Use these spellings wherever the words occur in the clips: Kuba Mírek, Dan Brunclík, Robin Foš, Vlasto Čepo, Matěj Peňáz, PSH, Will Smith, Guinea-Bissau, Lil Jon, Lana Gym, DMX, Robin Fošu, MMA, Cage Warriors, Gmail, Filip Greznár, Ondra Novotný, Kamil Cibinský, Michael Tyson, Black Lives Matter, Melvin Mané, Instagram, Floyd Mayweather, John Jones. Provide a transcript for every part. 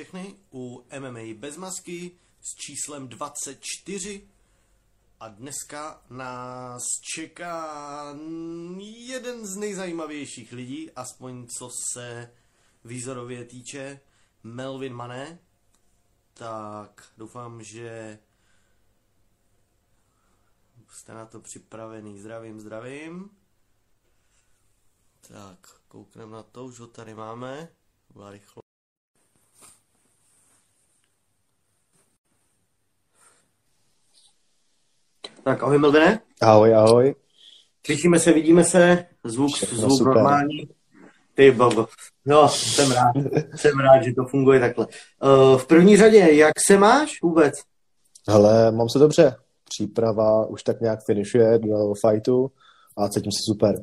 všechny u MMA bez masky s číslem 24 a dneska nás čeká jeden z nejzajímavějších lidí, aspoň co se výzorově týče, Melvin Mané. Tak doufám, že jste na to připravený. Zdravím. Tak, koukneme na to, už ho tady máme. Byla rychlo. Tak ahoj Melvine. Ahoj. Slyšíme se, vidíme se, zvuk super. Normální. Ty babo, no jsem rád, že to funguje takhle. V první řadě, jak se máš vůbec? Hele, mám se dobře. Příprava už tak nějak finišuje do fightu a cítím se super.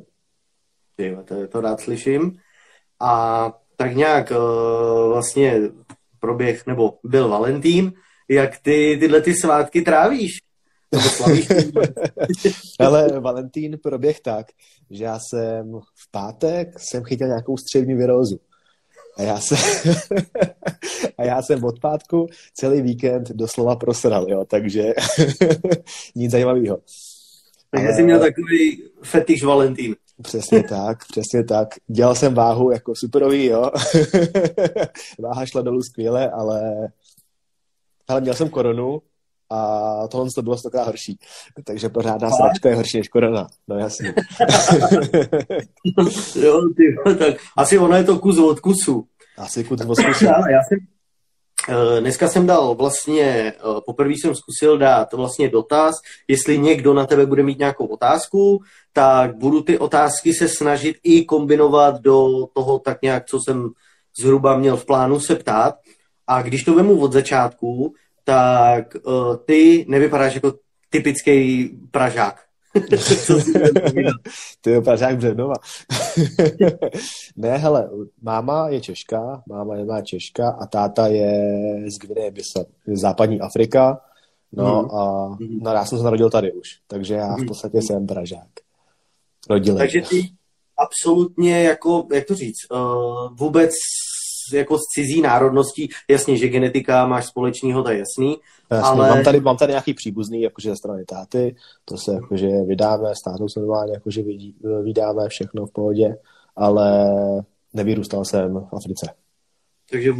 Ty, to rád slyším. A tak nějak vlastně proběh, nebo byl Valentín, jak ty tyhle ty svátky trávíš? Ale Valentín proběh tak, že já jsem v pátek chytil nějakou střevní virózu. A já jsem od pátku celý víkend doslova prosral, jo, takže nic zajímavého. Takže jsi měl takový fetiš Valentín. Přesně tak. Dělal jsem váhu jako superový, jo. Váha šla dolů skvěle, ale měl jsem koronu, a tohle to bylo stokrát horší. Takže pořádná sračka je horší než korona. No jasně. Jo, ty, tak asi ono je to kus od kusu. Dneska jsem dal vlastně, poprvé jsem zkusil dát vlastně dotaz, jestli někdo na tebe bude mít nějakou otázku, tak budu ty otázky se snažit i kombinovat do toho tak nějak, co jsem zhruba měl v plánu se ptát. A když to vemu od začátku, tak ty nevypadáš jako typický Pražák. Ty je Pražák Břevnova. Ne, hele, máma je Češka, a táta je z Guinea-Bissau, západní Afrika, no, já jsem se narodil tady už, takže já v podstatě jsem Pražák. Rodilej. Takže ty absolutně, jako, jak to říct, vůbec jako z cizí národností, jasně, že genetika máš společného, to je jasný. Ale... Mám tady nějaký příbuzný, jakože ze strany táty, to se jakože vydáme, s tátou se normálně jakože vydáme, všechno v pohodě, ale nevyrůstal jsem v Africe. Takže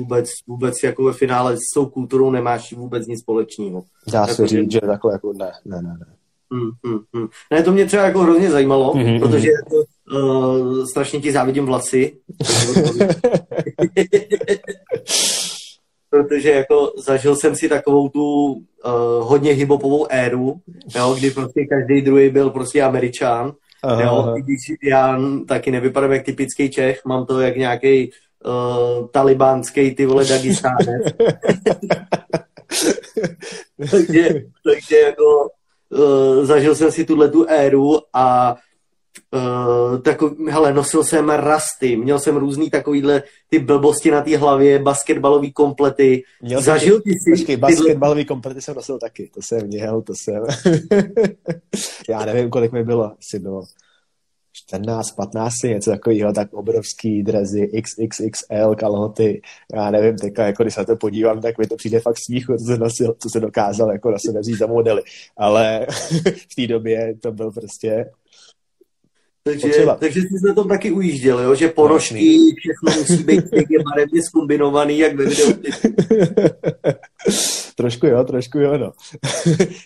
vůbec jako ve finále s tou kulturou nemáš vůbec nic společného. Dá se říct, že takhle jako ne. Ne, to mě třeba jako hrozně zajímalo, protože to, strašně ti závidím vlasy. Protože jako zažil jsem si takovou tu hodně hibopovou éru, jo, kdy prostě každý druhý byl prostě Američan. Jo, když já taky nevypadám jak typický Čech, mám to jak nějaký talibánský, ty vole, Dagestánec. takže jako zažil jsem si tuhletu éru a nosil jsem rasty, měl jsem různý takovýhle ty blbosti na té hlavě, basketbalový komplety. Basketbalový komplety jsem nosil taky, to jsem měl. Já nevím, kolik mi bylo, asi bylo 14, 15, něco takového, tak obrovský drezy, XXXL, kalhoty, já nevím, teďka, jako když se na to podívám, tak mi to přijde fakt smíchu, co jsem dokázal jako na sebe vzít za modely, ale v té době to byl prostě... Takže jsi na tom taky ujížděl, jo? Že ponožky, všechno musí být někde barevně zkombinovaný, jak ve videu. Trošku jo, no.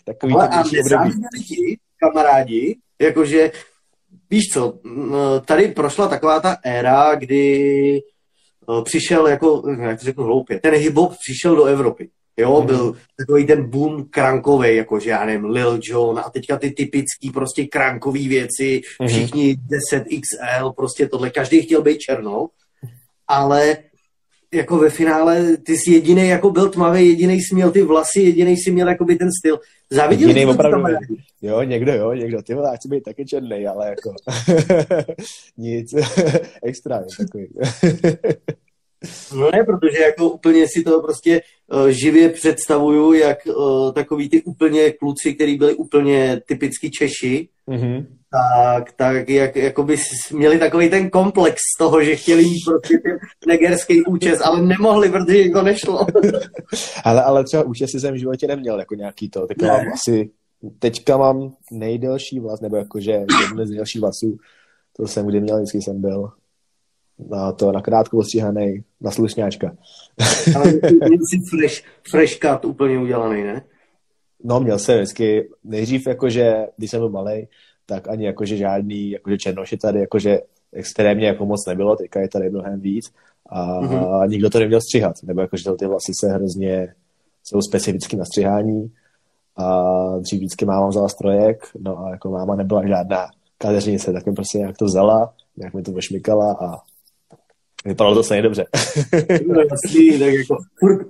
Takový a nezáviděli ti, kamarádi, jakože, víš co, tady prošla taková ta éra, kdy přišel jako, jak to řeknu hloupě, ten hip-hop přišel do Evropy. Jo, byl takový ten boom krankovej, jakože já nevím, Lil Jon a teďka ty typický prostě krankový věci, všichni 10XL, prostě tohle, každý chtěl být černou, ale jako ve finále ty jsi jedinej jako byl tmavý, jedinej jsi měl ty vlasy, jedinej jsi měl jakoby ten styl. Záviděl jsi opravdu. Jo, někdo, ty vole, chci být taky černej, ale jako nic, extra takový. No ne, protože jako úplně si to prostě živě představuju, jak takový ty úplně kluci, který byli úplně typicky Češi, tak jako by měli takový ten komplex z toho, že chtěli jít prostě ten negerský účes, ale nemohli, protože jim to nešlo. ale třeba účesy jsem v životě neměl, jako nějaký to, tak mám asi, teďka mám nejdelší vlas, nebo jakože jedno z nejdelších vlasů, to jsem kdy měl, vždycky jsem byl na krátko ostříhanej, na slušňáčka. Ale jsi fresh cut úplně udělaný, ne? No, měl jsem vždycky, nejdřív jakože, když jsem byl malej, tak ani jakože žádný, jakože černoši tady, jakože extrémně jako moc nebylo, teďka je tady mnohem víc a nikdo to neměl stříhat, nebo jakože ty vlasy se hrozně, jsou specificky na stříhání a dřív vždycky máma vzala strojek, no a jako máma nebyla žádná kadeřnice, tak mi prostě nějak to vzala, nějak mi to vošmykala a vypadalo to stejně dobře. No, jasný, tak jako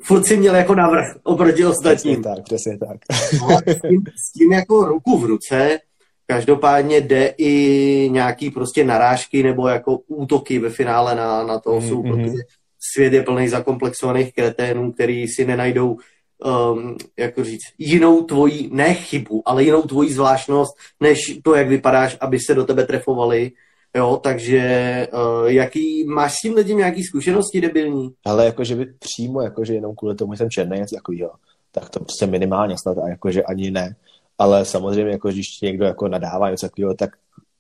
furt si měl jako navrch oproti ostatním. Přesně tak. No, s tím jako ruku v ruce každopádně jde i nějaký prostě narážky nebo jako útoky ve finále na to osu, protože svět je plný zakomplexovaných kreténů, který si nenajdou jinou tvojí, ne chybu, ale jinou tvojí zvláštnost, než to, jak vypadáš, aby se do tebe trefovali. Jo, takže jaký máš s tímhle tím nějaký zkušenosti debilní? Ale jakože by přímo, jakože jenom kvůli tomu, jsem černý, něco takovýho, tak to prostě minimálně snad a jakože ani ne. Ale samozřejmě, jako, když někdo jako nadává něco takového, tak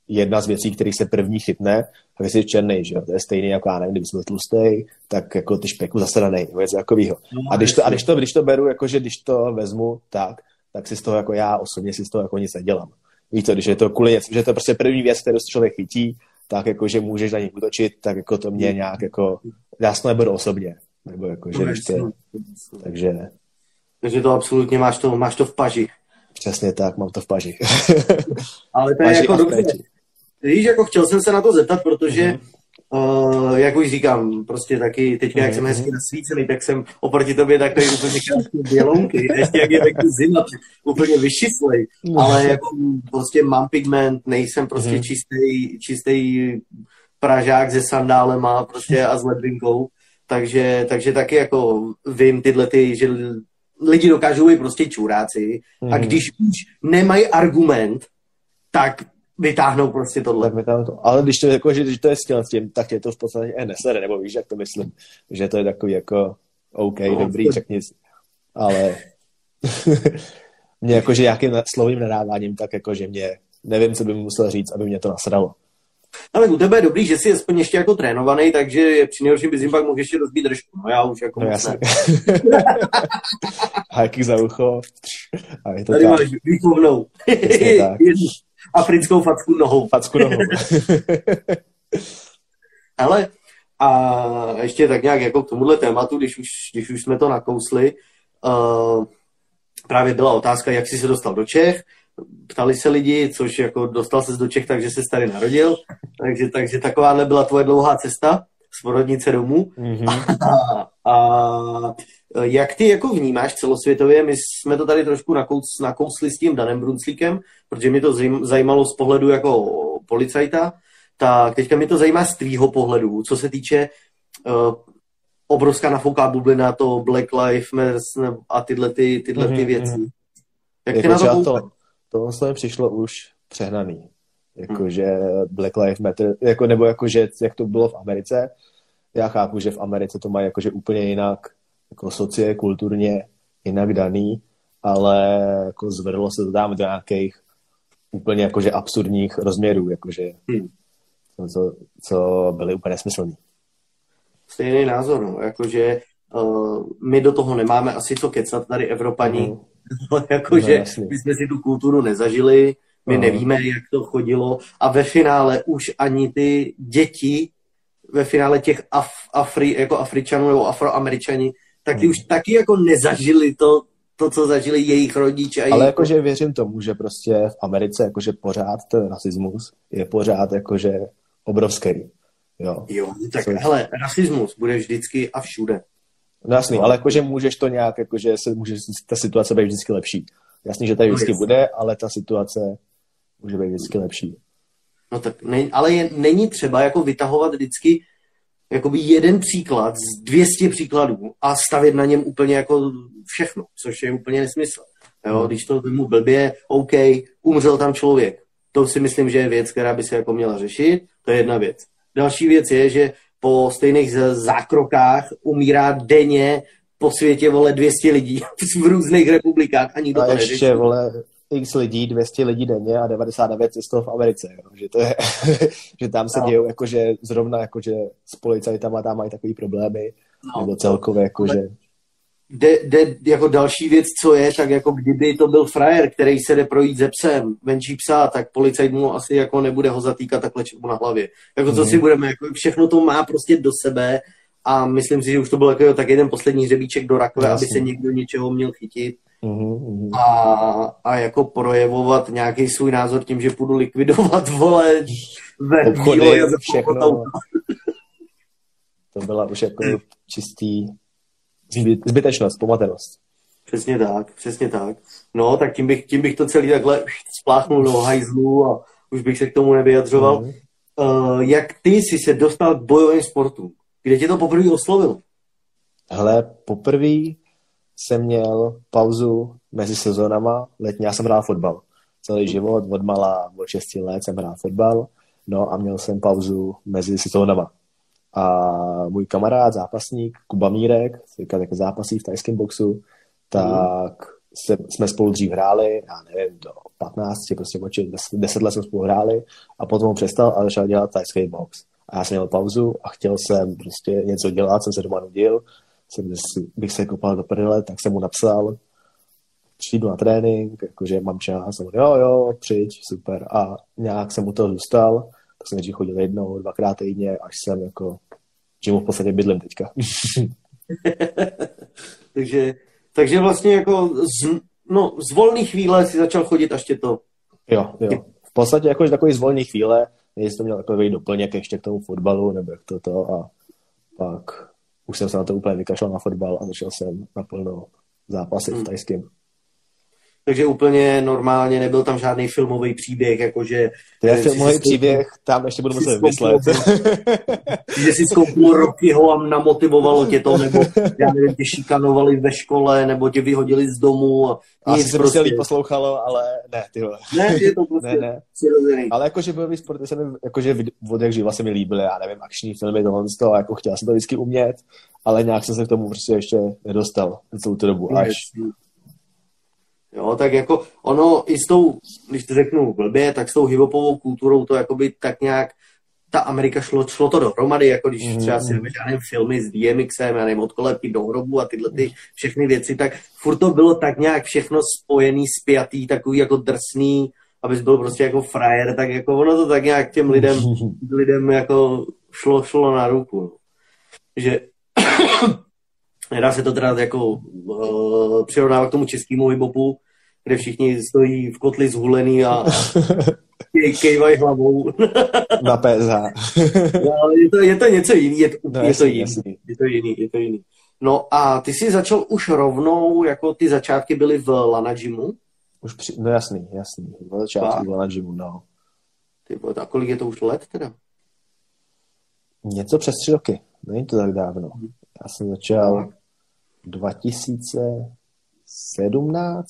jedna z věcí, kterých se první chytne, tak jestli je černý, že jo, to je stejný, jako já nevím, kdyby jsme tlustej, tak jako ty špeku zasadanej, něco takového. A když to beru, jakože když to vezmu tak si z toho jako já osobně si z toho jako nic nedělám. Víš to, když je to kvůli něco, že to je prostě první věc, kterou se člověk chytí, tak jakože můžeš na něj útočit, tak jako to mě nějak jako, já si to neberu osobně, nebo jakože když to, takže to absolutně máš to v paži. Přesně tak, mám to v paži. Ale to je paži jako dobře. Víš, jako chtěl jsem se na to zeptat, protože, jak už říkám, prostě taky teď, jak jsem hezky nasvícený, tak jsem oproti tobě takový úplně krásný bělounky, ještě jak je takový zima, úplně vyšislej, ale jako prostě mám pigment, nejsem prostě čistý Pražák se sandálema prostě a s ledvinkou, takže taky jako vím tyhle ty, že lidi dokážou být prostě čuráci a když už nemají argument, tak vytáhnou prostě tohle. Ale když to, jako, když to je s tím, tak je to v podstatě nesere, nebo víš, jak to myslím, že to je takový jako OK, no, dobrý, to... řekni si. Ale mě jakože nějakým slovním nadáváním, tak jakože mě, nevím, co by musel říct, aby mě to nasralo. Ale u tebe je dobrý, že jsi aspoň ještě jako trénovaný, takže při nejhorším bys jim pak mohl ještě rozbít držku. No já už jako moc ne. Háky za ucho. A je to tady tak. Máš výchovnou. Africkou facku nohou. Ale a ještě tak nějak jako k tomuhle tématu, když už jsme to nakousli, právě byla otázka, jak jsi se dostal do Čech. Ptali se lidi, což jako dostal ses do Čech, takže ses tady narodil. Takže takováhle byla tvoje dlouhá cesta z porodnice domů. A jak ty jako vnímáš celosvětově? My jsme to tady trošku nakousli s tím Danem Brunclíkem, protože mě to zajímalo z pohledu jako policajta, tak teďka mě to zajímá z tvýho pohledu, co se týče obrovská nafouká bublina, to Black Lives Matter a tyhle ty věci. Jak ty na to... To se mi přišlo už přehnaný. Jakože Black Lives Matter, jako, nebo jakože, jak to bylo v Americe. Já chápu, že v Americe to mají jakože úplně jinak, jako sociokulturně jinak daný, ale jako zvrhlo se to tam do nějakých úplně jakože absurdních rozměrů, jakože co byly úplně nesmyslný. Stejný názor, no. Jakože my do toho nemáme asi co kecat tady Evropani, jakože my jsme si tu kulturu nezažili, my nevíme, jak to chodilo a ve finále už ani ty děti ve finále těch Afričanů nebo Afroameričani, tak ty už taky jako nezažili to, co zažili jejich rodiče. Ale jakože věřím tomu, že prostě v Americe jakože pořád ten rasismus je pořád jakože obrovský. Jo, tak hele, rasismus bude vždycky a všude. No jasný, ale jakože můžeš to nějak, jakože ta situace být vždycky lepší. Jasný, že tady vždycky bude, ale ta situace může být vždycky lepší. No tak, není třeba jako vytahovat vždycky jakoby jeden příklad z 200 příkladů a stavět na něm úplně jako všechno, což je úplně nesmysl. Jo, když to vemu blbě, OK, umřel tam člověk. To si myslím, že je věc, která by se jako měla řešit. To je jedna věc. Další věc je, že po stejných zákrokách umírá denně po světě, vole, 200 lidí v různých republikách a nikdo to neřeší. A ještě, vole, x lidí, 200 lidí denně a 99 je z toho v Americe, jo? Že to je, že tam se dějou, jakože zrovna, jakože s policajtama tam mají takový problémy, nebo celkově, jakože... jako další věc, co je, tak jako kdyby to byl frajer, který se jde projít ze psem, venčí psa, tak policajt mu asi jako nebude ho zatýkat takhle na hlavě. Jako co si budeme, jako všechno to má prostě do sebe a myslím si, že už to byl jako taky ten poslední hřebíček do rakve, aby se někdo něčeho měl chytit a jako projevovat nějaký svůj názor tím, že půjdu likvidovat, vole, ve obchody, všechno. To byla už jako čistý zbytečnost, pomatenost. Přesně tak, přesně tak. No, tak tím bych to celý takhle spláchnul do hajzlu a už bych se k tomu nevyjadřoval. Jak ty jsi se dostal k bojovým sportům? Kde tě to poprvé oslovil? Hele, poprvé jsem měl pauzu mezi sezónama. Letně já jsem hrál fotbal. Celý život, od 6 let jsem hrál fotbal. No a měl jsem pauzu mezi sezónama. A můj kamarád, zápasník, Kuba Mírek, taky zápasí v tajském boxu, tak jsme spolu dřív hráli, já nevím, do 15, prostě 10 let jsme spolu hráli a potom přestal a začal dělat tajský box. A já jsem měl pauzu a chtěl jsem prostě něco dělat, jsem se doma nudil, bych se kopal do prdele, tak jsem mu napsal, přijdu na trénink, jakože mám čas, a on, jo, přijď, super. A nějak jsem u toho zůstal, tak jsem chodil jednou, dvakrát týdně, až jsem jako, že mu v podstatě bydlím teďka. takže vlastně jako z volné chvíle si začal chodit až tě to. Jo. V podstatě jakože takový z volné chvíle, jestli to měl takový doplněk ještě k tomu fotbalu, nebo jak to a pak už jsem se na to úplně vykašlal na fotbal a začal jsem naplno zápasit v tajském. Takže úplně normálně nebyl tam žádný filmový příběh, jakože... Filmový příběh, tam ještě budu muset vymyslet. Že si skoupil Rockyho a namotivovalo tě to, nebo já nevím, tě šikanovali ve škole, nebo tě vyhodili z domu. A asi se prostě líp poslouchalo, ale ne, tyhle. Ne, je to prostě přirozený. Ale jakože bojový sport, se mi, jakože od jak živa se mi líbily, já nevím, akční filmy, tohle, jako chtěl jsem to vždycky umět, ale nějak jsem se k tomu prostě ještě nedostal celou tu dobu, až... Jo, tak jako ono i s tou, když to řeknu blbě, tak s tou hiphopovou kulturou to jakoby tak nějak ta Amerika šlo to dohromady, jako když třeba si nevím, filmy s DMXem, já nevím, od kolébky do hrobu a tyhle ty všechny věci, tak furt to bylo tak nějak všechno spojený, spjatý, takový jako drsný, abys byl prostě jako frajer, tak jako ono to tak nějak těm lidem jako šlo na ruku. Že... Nedá se to teda jako přirovnávat k tomu českému hiphopu, kde všichni stojí v kotli zhulený a kejvají hlavou. Na PSH. je to něco jiný, je to jiný. No a ty jsi začal už rovnou, jako ty začátky byly v Lana Gymu? No jasný, začátky v Lana Gymu, no. Typo, a kolik je to už let teda? Něco přes 3 roky, není to tak dávno. Já jsem začal 2017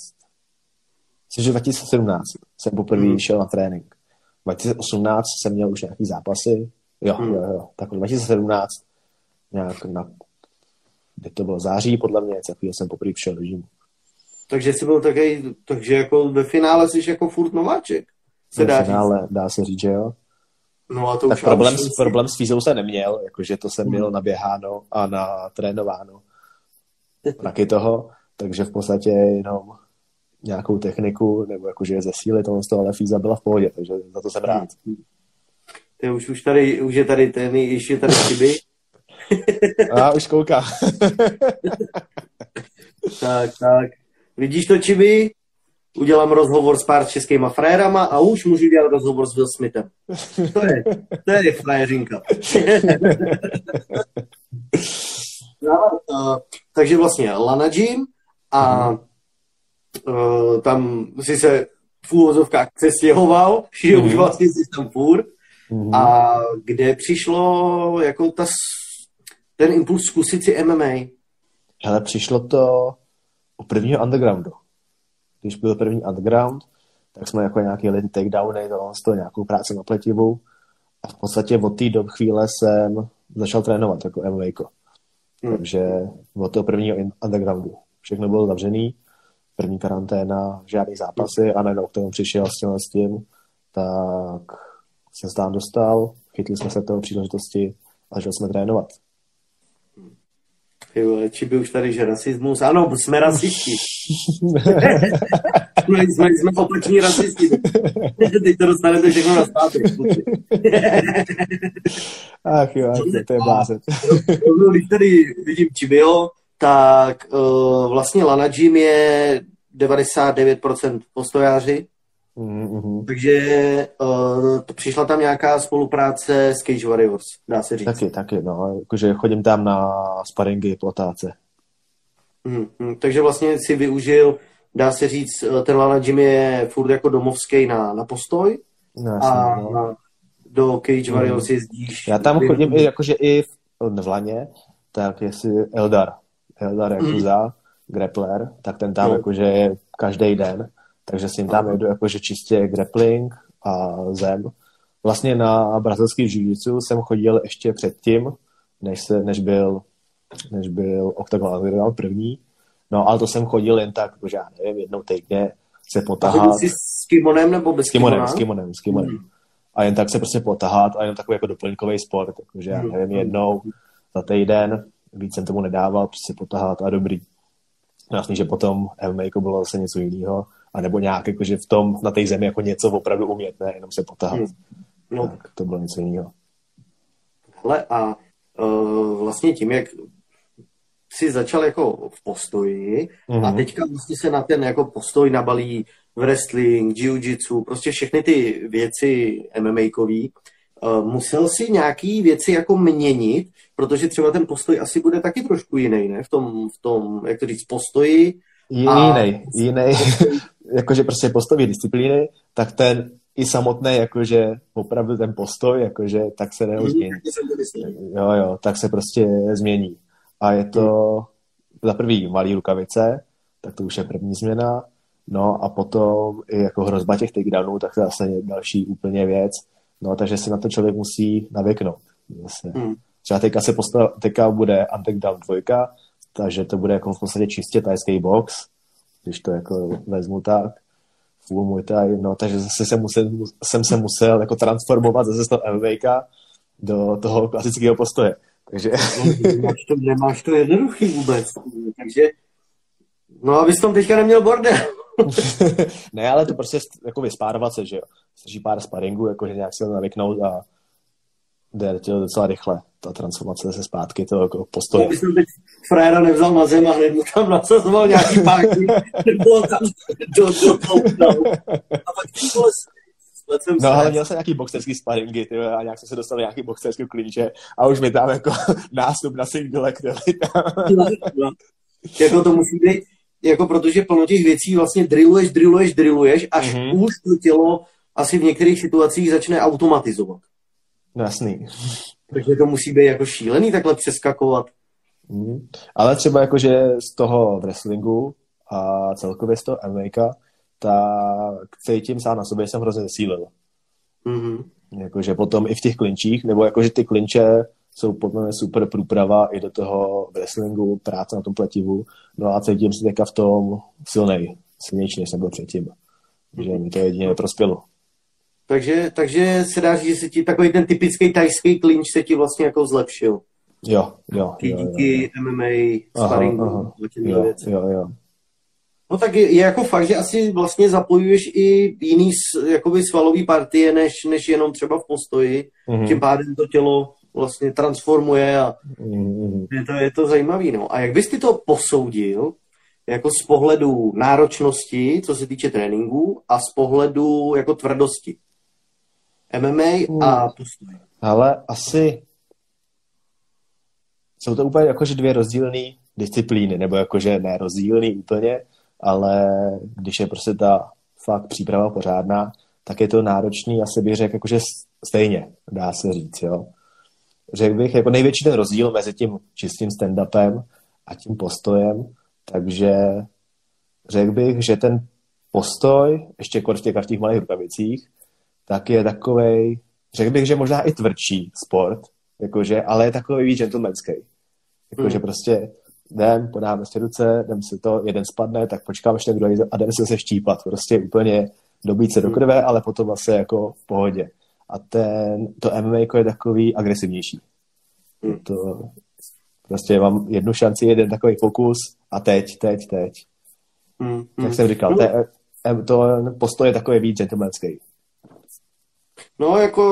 jsem poprvé šel na trénink. 2018 jsem měl už nějaký zápasy. Jo. Tak 2017 nějak na... Kde to bylo? Září, podle mě, takový jsem poprvé šel do gymu. Takže jsi byl takový... Takže jako ve finále jsi jako furt nováček. Dá se říct, že jo. No a to tak už problém s fízou jsem neměl, jakože to jsem měl naběháno a natrénováno taky toho, takže v podstatě jenom nějakou techniku, nebo jakože zesílit toho, ale fíza byla v pohodě, takže za to jsem rád. Ty už je tady ten, ještě tady chyby. A už kouká. tak. Vidíš to, Chibi? Udělám rozhovor s pár českýma frérama a už můžu dělat rozhovor s Will Smithem. To je frajeřinka. Takže vlastně Lana Gym a tam si se v úvozovkách přestěhoval, že už vlastně jsi tam furt a kde přišlo jako ten impuls zkusit si MMA? Hele, přišlo to u prvního undergroundu. Když byl první underground, tak jsme jako nějaký takedowny, to nějakou práci na pletivou. A v podstatě od té doby chvíle jsem začal trénovat jako MMA. Takže od toho prvního undergroundu. Všechno bylo zavřený, první karanténa, žádný zápasy a najednou k tomu přišel s tím, tak se tam dostal, chytili jsme se toho příležitosti a začali jsme trénovat. Či by už tady, že rasismus? Ano, jsme rasisti. jsme opační rasisti. Teď to dostanete všechno na státy. Ach jo, to je blázen. Když tady vidím Čibio, tak vlastně Lana Gym je 99% postojáři. Mm-hmm. Takže přišla tam nějaká spolupráce s Cage Warriors, dá se říct. Taky, no, jakože chodím tam na sparingy, plotáce. Takže vlastně si využil, dá se říct, ten Lana Gym je furt jako domovský na postoj a do Cage Warriors jezdíš. Já tam chodím i v Laně, tak jestli Eldar je kuza, grappler, tak ten tam jakože je každý den. Takže si jim tam jedu jakože čistě grappling a zem. Vlastně na brazilský jiu-jitsu jsem chodil ještě předtím, než byl Octagon první. No ale to jsem chodil jen tak, protože já nevím, jednou týdně se potahat. A chodil jsi s kimonem nebo bez kimona? S kimonem. A jen tak se prostě potahat a jen takový jako doplňkový sport. Takže já nevím, jednou za týden, víc jsem tomu nedával, prostě potahat a dobrý. Jasný, že potom MMA bylo zase něco jiného. A nebo nějak jakože v tom, na té zemi jako něco opravdu umět, ne, jenom se potahat. Tak to bylo něco jiného. Hele a vlastně tím, jak jsi začal jako v postoji a teďka vlastně se na ten jako postoj nabalí wrestling, jiu-jitsu, prostě všechny ty věci MMA-kový, musel si nějaký věci jako měnit, protože třeba ten postoj asi bude taky trošku jiný, ne? V tom jak to říct, postoji. Jiný. Jakože prostě postojí disciplíny, tak ten i samotný, jakože opravdu ten postoj, jakože tak se neuzmění. Jo, tak se prostě změní. A je to za prvý malý rukavice, tak to už je první změna, no a potom i jako hrozba těch takedownů, tak to zase je další úplně věc, no takže si na to člověk musí navyknout. Třeba teďka bude takedown 2, takže to bude jako v podstatě čistě thajský box, když to jako vezmu tak, full Muay Thai, no, takže zase jsem se musel jako transformovat zase z toho MMA do toho klasického postoje. Takže... Nemáš to jednoduchý vůbec, takže no a bys tam teďka neměl bordel. Ne, ale to prostě jako vyspárovat se, že jo. Stačí pár sparingů, jakože nějak si to navyknout a jde to docela rychle, ta transformace zase zpátky, to jako postoje. Já bych teď frajera nevzal na zem a hned mu tam nasazoval nějaký páky, nebo tam do a pak ty vole slecem. No ale měl jsem nějaký boxerský sparingy, tyhle, a nějak jsem se dostal do nějaký boxerský klinče a už mi tam jako nástup na single, který tam... Jako to musí být, jako protože plno těch věcí vlastně drilluješ, až už to tělo asi v některých situacích začne automatizovat. Jasný. Takže to musí být jako šílený takhle přeskakovat. Ale třeba jakože z toho wrestlingu a celkově z toho MMA, tak cítím sám na sobě, jsem hrozně zesílil. Jakože potom i v těch klinčích, nebo jakože ty klinče jsou podle mě super průprava i do toho wrestlingu, práce na tom pletivu, no a cítím se teďka v tom silnější, než jsem byl předtím. Takže mi to jedině prospělo. Takže se dá říct, že se ti takový ten typický tajský klinč se ti vlastně jako zlepšil. Jo. MMA, sparingu, těmhle věci. Jo. No tak je jako fakt, že asi vlastně zapojuješ i jiný jakoby svalový partie, než jenom třeba v postoji. Tím pádem to tělo vlastně transformuje a je to zajímavý. No. A jak bys ty to posoudil? Jako z pohledu náročnosti, co se týče tréninku, a z pohledu jako tvrdosti. MMA a postoj. Ale asi jsou to úplně jakože dvě rozdílné disciplíny, nebo jakože ne rozdílný úplně, ale když je prostě ta fakt příprava pořádná, tak je to náročný, asi bych řekl, jakože stejně, dá se říct, jo. Řekl bych, jako největší ten rozdíl mezi tím čistým stand-upem a tím postojem, takže řekl bych, že ten postoj, ještě v těch malých rukavicích, tak je takovej, řekl bych, že možná i tvrdší sport, jakože, ale je takový víc gentlemanský. Jakože prostě jdem, podáme si ruce, jdem si to, jeden spadne, tak počkáme, ten druhý a jdem si se štípat. Prostě úplně dobít se do krve, ale potom vlastně jako v pohodě. A to MMA je takový agresivnější. To prostě mám jednu šanci, jeden takový pokus a teď. Jak jsem říkal, to postoj je takový víc gentlemanský. No, jako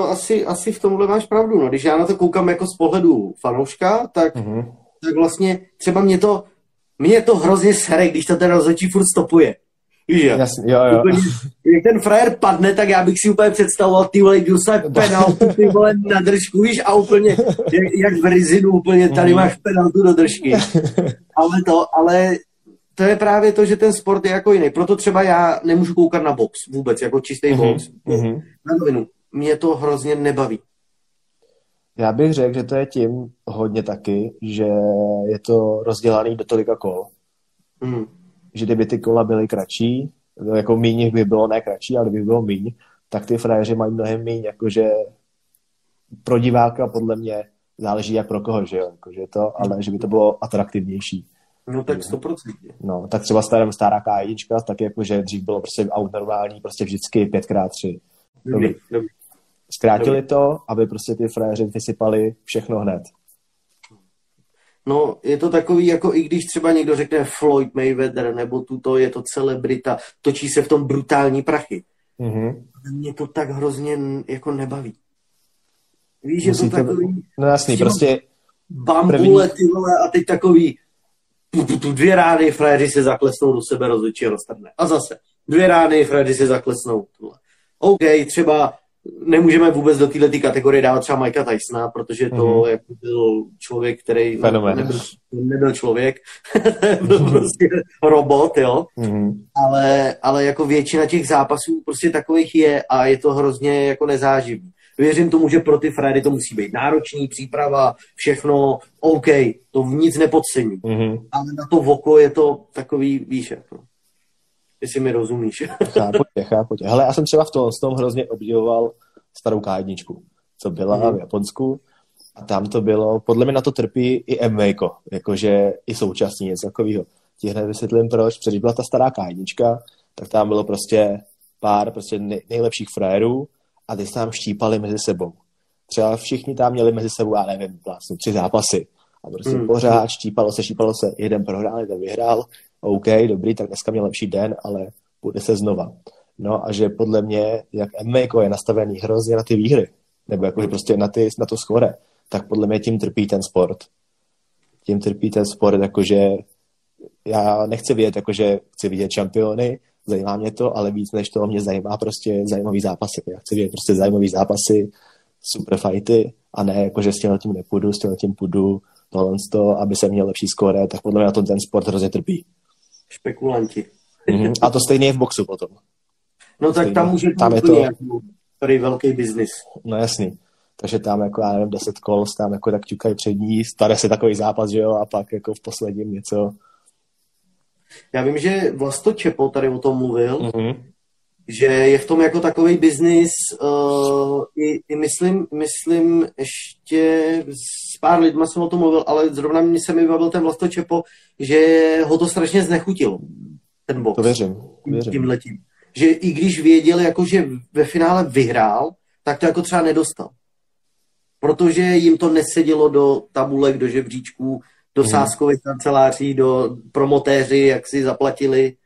asi v tomhle máš pravdu. No. Když já na to koukám jako z pohledu fanouška, tak vlastně třeba mě to hrozně sere, když to ten rozhodčí furt stopuje. Víš, jo. Úplně, když ten frajer padne, tak já bych si úplně představoval, ty vole, jdu se penaltu, ty vole, na držku, víš, a úplně, jak v rizinu, úplně tady máš penaltu do držky. Ale to je právě to, že ten sport je jako jiný. Proto třeba já nemůžu koukat na box vůbec, jako čistý box. Na novinu. Mě to hrozně nebaví. Já bych řekl, že to je tím hodně taky, že je to rozdělaný do tolika kol. Že kdyby ty kola byly kratší, jako míň by bylo, ne kratší, ale kdyby bylo míň, tak ty frajeři mají mnohem míň, jakože pro diváka podle mě záleží jak pro koho, že jo? Jakože to, ale že by to bylo atraktivnější. No tak 100%. No, tak třeba stará K1, tak jakože dřív bylo prostě out normální, prostě vždycky 5x3. Dobrý. Zkrátili to, aby prostě ty frajeři vysypali všechno hned. No, je to takový, jako i když třeba někdo řekne Floyd Mayweather, nebo tuto, je to celebrita, točí se v tom brutální prachy. Mě to tak hrozně jako nebaví. Víš, že to takový... No jasný, prostě... Bambule, ty vole, a teď takový... Tu dvě rány, frajeři se zaklesnou do sebe, rozhodčí a roztrhne. A zase, dvě rány, frajeři se zaklesnou. OK, třeba nemůžeme vůbec do této kategorie dávat třeba Michaela Tysona, protože to jako byl člověk, který nebyl člověk, byl prostě robot, jo. Ale jako většina těch zápasů prostě takových je a je to hrozně jako nezáživný. Věřím tomu, že pro ty frajery to musí být náročný, příprava, všechno, OK, to nic nepodcením. Ale na to voko je to takový, víš, jako, jestli mi rozumíš. Chápu tě. Hele, já jsem třeba v tom hrozně obdivoval starou K1, co byla v Japonsku a tam to bylo, podle mě na to trpí i MMA, jakože i současně něco takového. Ti hned vysvětlím proč, protože byla ta stará K1, tak tam bylo prostě pár prostě nejlepších frajerů, a ty se tam štípali mezi sebou. Třeba všichni tam měli mezi sebou, já nevím, vlastně 3 zápasy. A prostě pořád štípalo se, jeden prohrál, jeden vyhrál. OK, dobrý, tak dneska měl lepší den, ale bude se znova. No a že podle mě, jak MMA je nastavený hrozně na ty výhry, nebo jakože prostě na to skóre, tak podle mě tím trpí ten sport. Jakože já nechci vidět, jakože chci vidět šampiony, zajímá mě to, ale víc než to mě zajímá prostě zajímavý zápasy. Já chci vidět prostě zajímavý zápasy, super fighty a ne jakože s tímhle tím nepůjdu, s tímhle tím půjdu, tohle, aby se měl lepší skóre, tak podle mě na to ten sport hrozně trpí. Špekulanti. A to stejně je v boxu potom. No tak stejně. Tam může být to... nějaký velký biznis. No jasný. Takže tam jako, já nevím, 10 kol, tam jako tak ťukají přední, stane se takový zápas, že jo, a pak jako v posledním něco. Já vím, že Vlasto Čepo tady o tom mluvil, že je v tom jako takovej biznis, i myslím ještě s pár lidma jsem o tom mluvil, ale zrovna mě se mi vybavil ten Vlasto Čepo, že ho to strašně znechutilo, ten box. To věřím. Tímhletím. Že i když věděl, jako, že ve finále vyhrál, tak to jako třeba nedostal. Protože jim to nesedělo do tabulek, do žebříčků, do sázkových kanceláří, do promotéři, jak si zaplatili.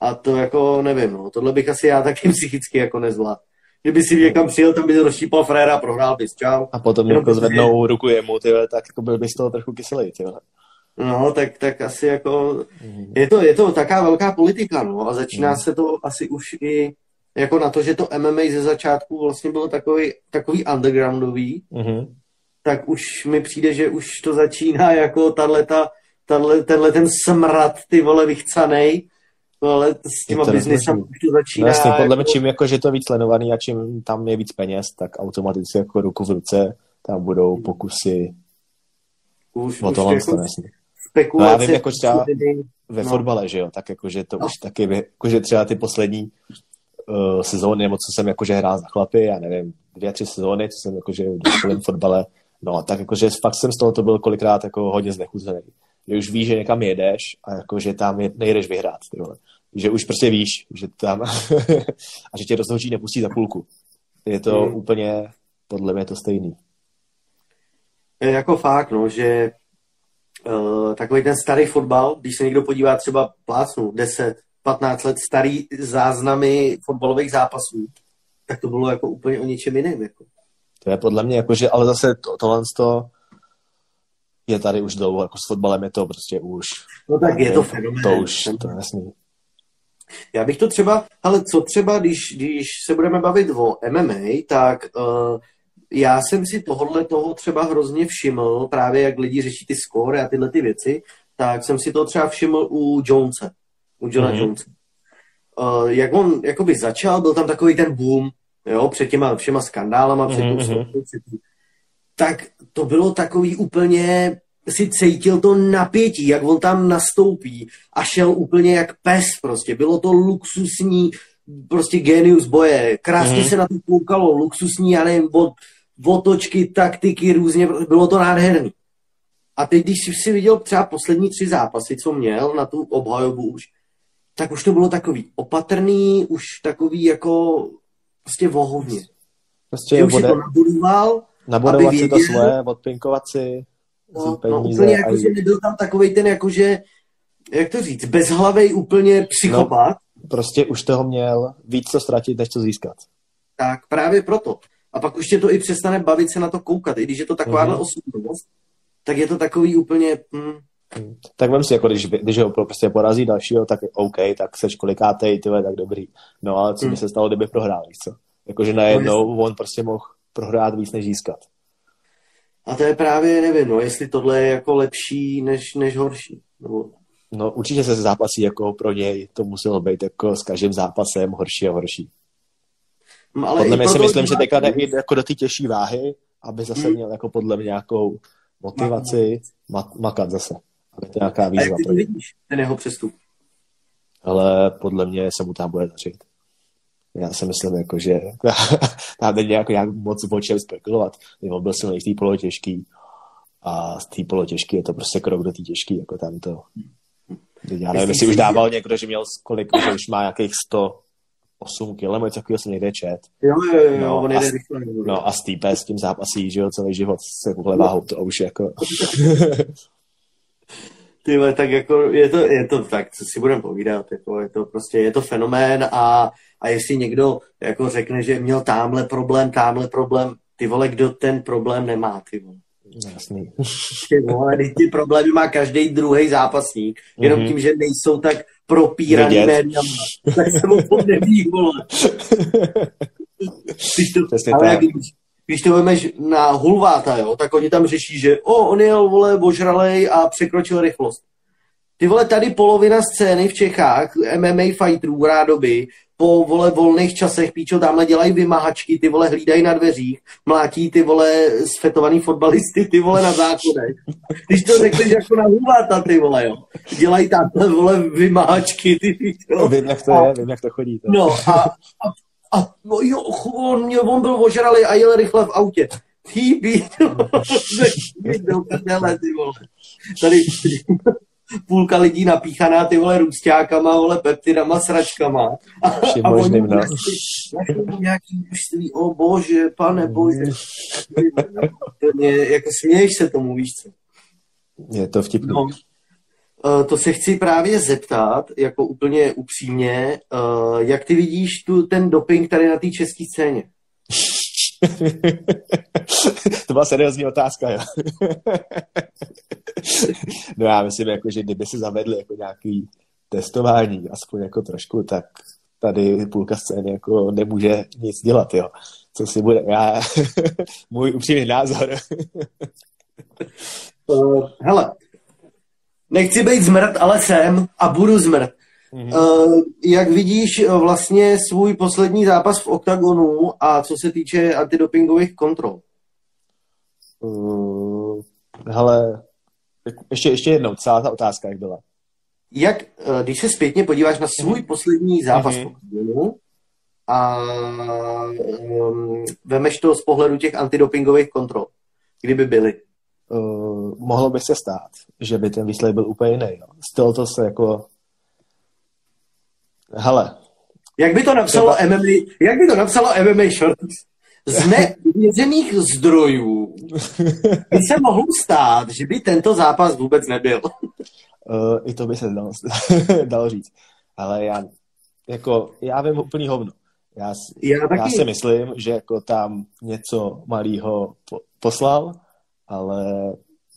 A to jako nevím, no. Tohle bych asi já taky psychicky jako nezvládl. Kdyby si někam přijel, tam by rozštípal frajera a prohrál bys, čau. A potom jako zvednou ruku jemu, tyhle, tak jako byl by z toho trochu kyselý, tyhle. No, tak asi jako... Je to taká velká politika, no. A začíná se to asi už i jako na to, že to MMA ze začátku vlastně bylo takový undergroundový, tak už mi přijde, že už to začíná jako tenhle ten smrad, ty vole, vychcanej, ale s těma biznesem už to začíná. No jasně, podle mě čím jako, že to je víc sledovaný a čím tam je víc peněz, tak automaticky jako ruku v ruce tam budou pokusy už o tohle. Jako spekulace. No, já vím, jako třeba ve fotbale, že jo, tak jakože to už taky, jakože třeba ty poslední sezóny, nebo co jsem jakože hrál za chlapy, já nevím, 2-3 sezóny, co jsem jakože v fotbale, no tak jakože fakt jsem z toho to byl kolikrát jako hodně znechucený. Že už víš, že někam jedeš a jakože tam nejdeš vyhrát, tyhle. Že už prostě víš, že tam a že tě rozhodčí nepustí za půlku. Je to úplně, podle mě to stejný. Jako fakt, no, že takový ten starý fotbal, když se někdo podívá třeba plácnu 10-15 let starý záznamy fotbalových zápasů, tak to bylo jako úplně o něčem jiném. Jako. To je podle mě, jakože, ale zase tohle to je tady už dlouho, jako s fotbalem je to prostě už. No tak je to fenomén. To už, to je jasný. Já bych to třeba, ale co třeba, když se budeme bavit o MMA, tak já jsem si tohodle toho třeba hrozně všiml, právě jak lidi řeší ty skóre a tyhle ty věci, tak jsem si to třeba všiml u Jonese, u Johna Jonese. Jak on jakoby začal, byl tam takový ten boom, jo, před těma všema skandálama, před tím, tak to bylo takový úplně, si cítil to napětí, jak on tam nastoupí a šel úplně jak pes prostě. Bylo to luxusní, prostě génius boje. Krásně se na to koukalo, luxusní, já nevím, otočky, taktiky různě, bylo to nádherný. A teď, když si viděl třeba poslední 3 zápasy, co měl na tu obhajobu už, tak už to bylo takový opatrný, už takový jako prostě vohovně. Prostě už si to nabudoval, nabudovat si to svoje, odpinkovat si. No, úplně jako, že nebyl tam takovej ten jakože, jak to říct, bezhlavej úplně psychopat. No, prostě už toho měl víc co ztratit, než co získat. Tak právě proto. A pak už tě to i přestane bavit se na to koukat. I když je to takováhle osobnost, tak je to takový úplně... Tak vem si, jako když ho prostě porazí dalšího, tak OK, tak seš kolikátej, tyhle, tak dobrý. No ale co by se stalo, kdyby prohrál, víš co? Jakože najednou on prostě mohl prohrát víc, než získat. A to je právě, nevím, no, jestli tohle je jako lepší než horší. Nebo... No určitě se zápasí jako pro něj, to muselo být jako s každým zápasem horší a horší. No, ale podle mě si myslím, že teďka nejde jako do té těžší váhy, aby zase měl jako podle mě nějakou motivaci makat zase. Aby to nějaká výzva. A jak ty vidíš ten jeho přestup? Ale podle mě se mu tam bude dařit. Já si myslím, jako, že tam není jako nějak moc o čem spekulovat. On byl silný z té polotěžký a z té polotěžký je to prostě krok do té těžký, jako tam to. Já nevím, jestli už dával někdo, že měl kolik, že už má nějakých 108 kg, něco takového jsem někde čet. Jo, on jde rychle. No a s týpem s tím zápasí, že jo, celý život se tuhle váhou, to už jako... Tyhle, tak jako je to tak, co si budeme povídat, jako je to prostě, je to fenomén a jestli někdo jako řekne, že měl tamhle problém, ty vole, kdo ten problém nemá, ty vole. Jasný. Ty vole, ty problémy má každý druhý zápasník, jenom tím, že nejsou tak propíraný médiama, tak se mu to neví, vole. Když to vemeš na hulváta, jo, tak oni tam řeší, že on jel, vole, ožralej a překročil rychlost. Ty vole, tady polovina scény v Čechách, MMA fighterů rádoby, po, vole, volných časech, píčo, tamhle dělají vymahačky, ty vole, hlídají na dveřích, mlátí, ty vole, sfetovaný fotbalisty, ty vole, na zákonech. Když to řekneš jako na hulváta, ty vole, jo. Dělají tamhle, vole, vymahačky, ty píčo. Vím, jak to je, vím, jak to chodí. To. No a no jo, on byl ožralý a jel rychle v autě. Ty vole. Tady půlka lidí napíchaná, ty vole, růstákama, vole, peptidama, sračkama. A oni nějaký množství, o bože, pane bože. Jako směješ se tomu, víš co? Je to vtipný. No. To se chci právě zeptat, jako úplně upřímně, jak ty vidíš ten doping tady na té české scéně? To byla seriózní otázka, jo. No já myslím, jako, že kdyby si zavedli jako nějaké testování, aspoň jako trošku, tak tady půlka scény jako nemůže nic dělat, jo. Co si bude? Můj upřímný názor. Hele, nechci být zmrt, ale jsem a budu zmrt. Jak vidíš vlastně svůj poslední zápas v oktagonu a co se týče antidopingových kontrol? Hele, Ještě jednou, celá ta otázka, jak byla. Jak, když se zpětně podíváš na svůj poslední zápas a vemeš to z pohledu těch antidopingových kontrol, kdyby byly? Mohlo by se stát, že by ten výsledek byl úplně jiný. Stalo to se jako... Hele. Jak by to napsalo třeba... MMA Shorts? Z nevěřených zdrojů by se mohlo stát, že by tento zápas vůbec nebyl. I to by se dalo říct. Ale já vím úplný hovno. Já si myslím, že jako tam něco malýho poslal, ale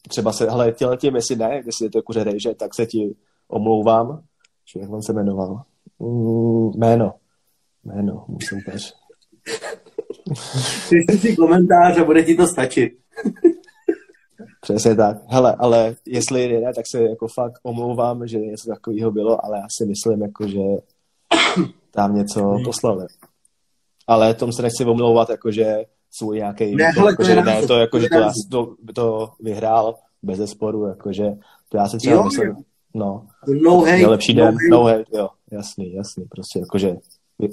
třeba se, hele, těletím, jestli ne, jestli je to kuře rejže, tak se ti omlouvám. Či jak on se jmenoval? Jméno, musím peř. Přečti si komentář a bude ti to stačit. Přesně tak. Hele, ale jestli ne, tak se jako fakt omlouvám, že něco takového bylo, ale já si myslím, jako, že tam něco poslali. Ale tomu se nechci omlouvat, jakože svůj nějaký... To vyhrál bez zesporu, jakože to já se třeba myslím... No, nejlepší den, no hate, jo, jasný, prostě jakože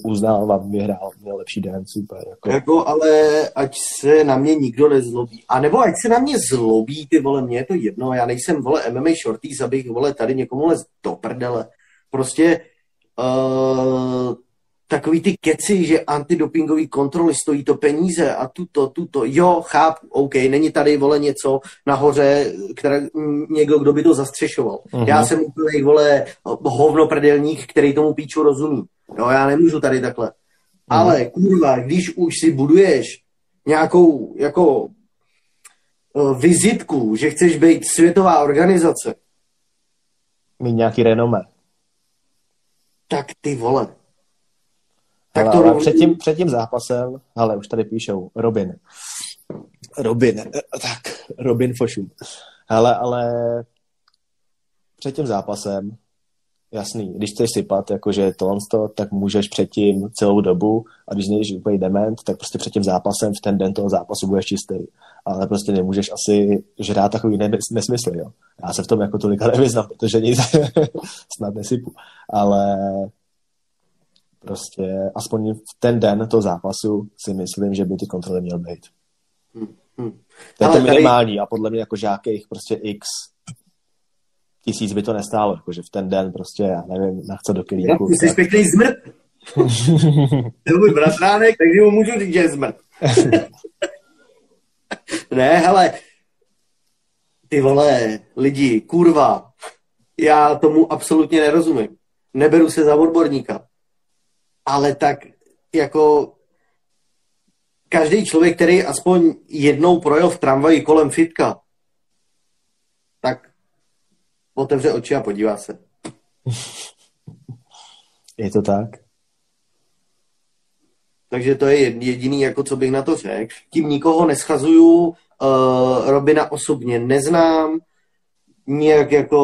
uznal a vyhrál, měl lepší den, super. Jako, ale ať se na mě nikdo nezlobí, a nebo ať se na mě zlobí, ty vole, mě je to jedno, já nejsem, vole, MMA shorties, abych, vole, tady někomu lez do prdele, prostě takový ty keci, že antidopingový kontroly stojí to peníze a tuto, jo, chápu, OK, není tady, vole, něco nahoře, někdo, kdo by to zastřešoval. Uh-huh. Já jsem úplnej, vole, hovnoprdelník, který tomu píču rozumí. Jo, já nemůžu tady takhle. Ale, kurva, když už si buduješ nějakou, jako, vizitku, že chceš být světová organizace. Mít nějaký renomé. Tak ty, vole. Tak to před tím zápasem, ale už tady píšou, Robin Fošu. Ale před tím zápasem, jasný, když chceš sypat, jakože to, tak můžeš předtím celou dobu, a když nejsi úplně dement, tak prostě před tím zápasem, v ten den toho zápasu budeš čistý. Ale prostě nemůžeš asi žrát takový nesmysl, jo. Já se v tom jako tolika nevyznám, protože nic snad nesypu. Ale... prostě aspoň v ten den toho zápasu si myslím, že by ty kontroly měl být. To je to minimální tady... a podle mě jako žákejch prostě x tisíc by to nestálo, jakože v ten den prostě, já nevím, nachce do kilíku. Ty jsi pěkný zmrt. To je můj bratránek, takže mu můžu říct, že je zmrt. Ne, hele, ty vole, lidi, kurva, já tomu absolutně nerozumím. Neberu se za odborníka. Ale tak jako každý člověk, který aspoň jednou projel v tramvaji kolem fitka, tak otevře oči a podívá se. Je to tak? Takže to je jediný, jako co bych na to řekl. Tím nikoho neschazuju, Robina osobně neznám, nějak jako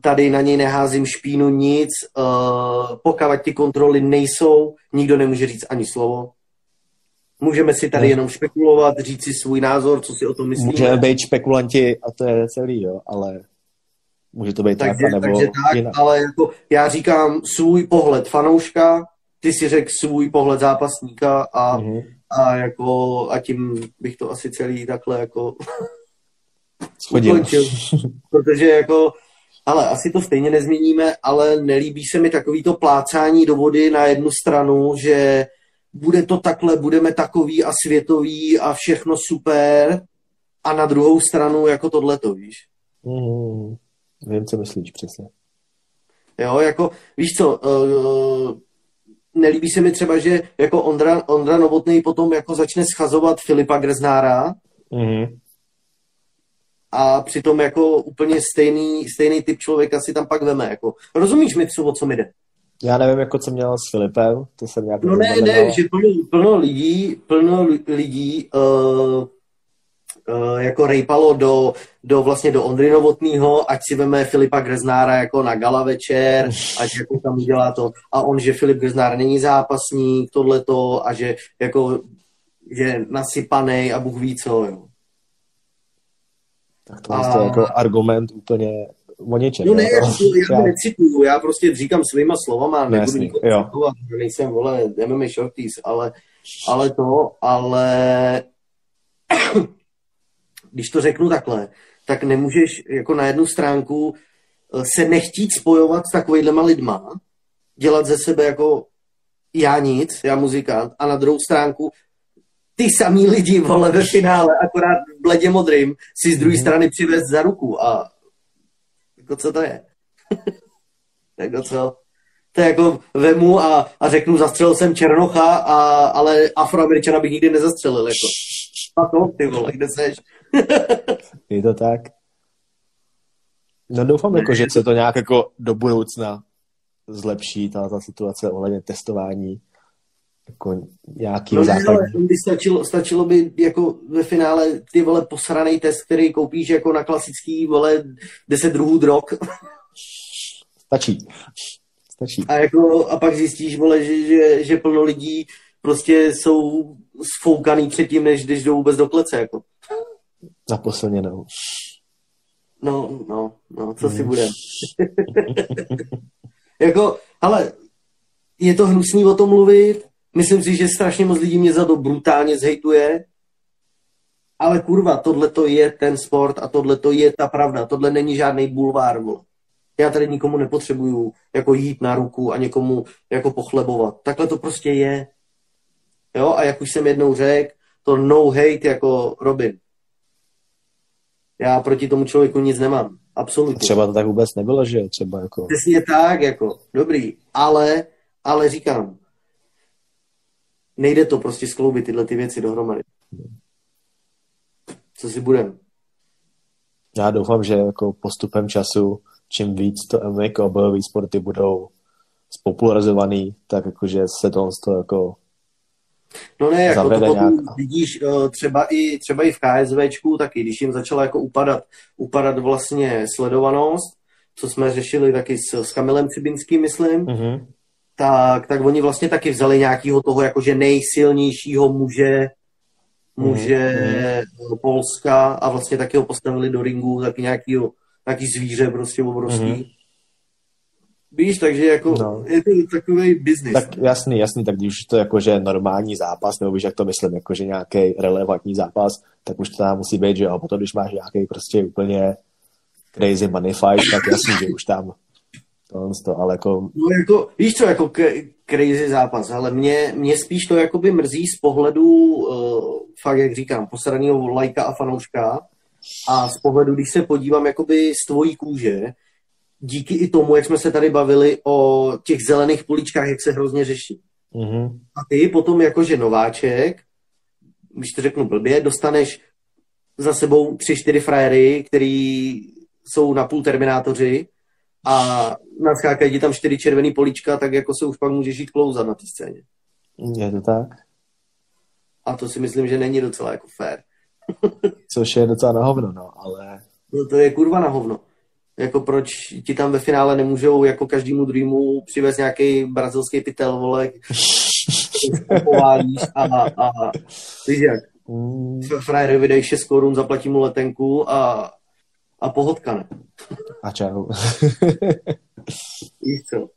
tady na něj neházím špínu, nic, pokud ty kontroly nejsou, nikdo nemůže říct ani slovo. Můžeme si tady jenom špekulovat, říct si svůj názor, co si o tom myslíme. Můžeme být špekulanti a to je celý, jo, ale může to být jinak. Ale jako já říkám svůj pohled fanouška, ty si řekl svůj pohled zápasníka a tím bych to asi celý takhle jako... ukončil, protože jako, ale asi to stejně nezměníme, ale nelíbí se mi takovýto plácání do vody na jednu stranu, že bude to takhle, budeme takový a světový a všechno super a na druhou stranu jako tohleto, víš. Vím, co myslíš přesně. Jo, jako, víš co, nelíbí se mi třeba, že jako Ondra Novotný potom jako začne schazovat Filipa Greznára, a přitom jako úplně stejný typ člověka si tam pak veme. Jako. Rozumíš mi, o co mi jde? Já nevím, jako co měl s Filipem. To jsem nějak ne, že plno lidí jako rejpalo do vlastně do Ondry Novotnýho, ať si veme Filipa Greznára jako na gala večer, ať jako tam udělá to. A on, že Filip Greznár není zápasník, tohleto, a že jako je nasypanej a Bůh ví co, jo. Tak to je jako argument úplně o něčem. No ne, já to necituju, já prostě říkám svýma slovama, nebudu nikoho citovat, nejsem, vole, MMA shorties, ale když to řeknu takhle, tak nemůžeš jako na jednu stránku se nechtít spojovat s takovýhlema lidma, dělat ze sebe jako já nic, já muzikant, a na druhou stránku ty samý lidi, vole, ve finále, akorát bledě modrým, si z druhé strany přivést za ruku a jako co to je? Jako co? To je jako vemu a řeknu, zastřelil jsem Černocha, ale Afroameričana bych nikdy nezastřelil, jako. Pato, ty vole, kde seš? Je to tak. No doufám, jako, že se to nějak jako do budoucna zlepší, ta situace ohledně testování. Jako nějaký stačilo by jako ve finále ty, vole, posranej test, který koupíš jako na klasický, vole, 10 druhů drog. Stačí. A pak zjistíš, vole, že plno lidí prostě jsou sfoukaný předtím, než když jdou vůbec do klece, jako. Naposlněnou. No, co si budem. Jako, ale je to hnusný o tom mluvit, myslím si, že strašně moc lidí mě za to brutálně zhejtuje, ale kurva, tohle to je ten sport a tohle to je ta pravda, tohle není žádnej bulvár, vole. Já tady nikomu nepotřebuju jako jít na ruku a někomu jako pochlebovat. Takhle to prostě je. Jo, a jak už jsem jednou řekl, to no hate jako Robin. Já proti tomu člověku nic nemám. Absolutně. Třeba to tak vůbec nebylo, že? Třeba jako... Přesně tak, jako, dobrý. Ale říkám, nejde to prostě skloubit tyhle ty věci dohromady. Co si budem? Já doufám, že jako postupem času, čím víc to MMA a bojový sporty budou spopularizovaný, tak jakože se to jako... No ne, jako to potom vidíš třeba i v KSVčku taky, když jim začala jako upadat vlastně sledovanost, co jsme řešili taky s Kamilem Cibinským, myslím, tak oni vlastně taky vzali nějakého toho jakože nejsilnějšího muže Polska a vlastně taky ho postavili do ringu, taky nějaký zvíře prostě obrovský. Víš, takže jako Je to takový biznis. Tak jasný, tak když to jakože normální zápas, nebo víš, jak to myslím, jakože nějaký relevantní zápas, tak už to tam musí být, že jo, potom když máš nějaký prostě úplně crazy money fight, tak jasný, že už tam to, ale jako... No jako, víš co, jako crazy zápas, ale mě spíš to jakoby mrzí z pohledu, fakt jak říkám, posraného lajka a fanouška a z pohledu, když se podívám jakoby z tvojí kůže, díky i tomu, jak jsme se tady bavili o těch zelených políčkách, jak se hrozně řeší. A ty potom jakože nováček, když to řeknu blbě, dostaneš za sebou 3-4 frajery, který jsou na půl terminátoři a naskákají ti tam 4 červený políčka, tak jako se už pak můžeš jít klouzat na té scéně. Je to tak. A to si myslím, že není docela jako fair. Což je docela na hovno, ale... No to je kurva na hovno. Jako proč ti tam ve finále nemůžou jako každému druhému přivést nějaký brazilský pytel, vole, povážíš a víš jak, frajery vydají 6 korun, zaplatí mu letenku a pohodka, ne? A čau.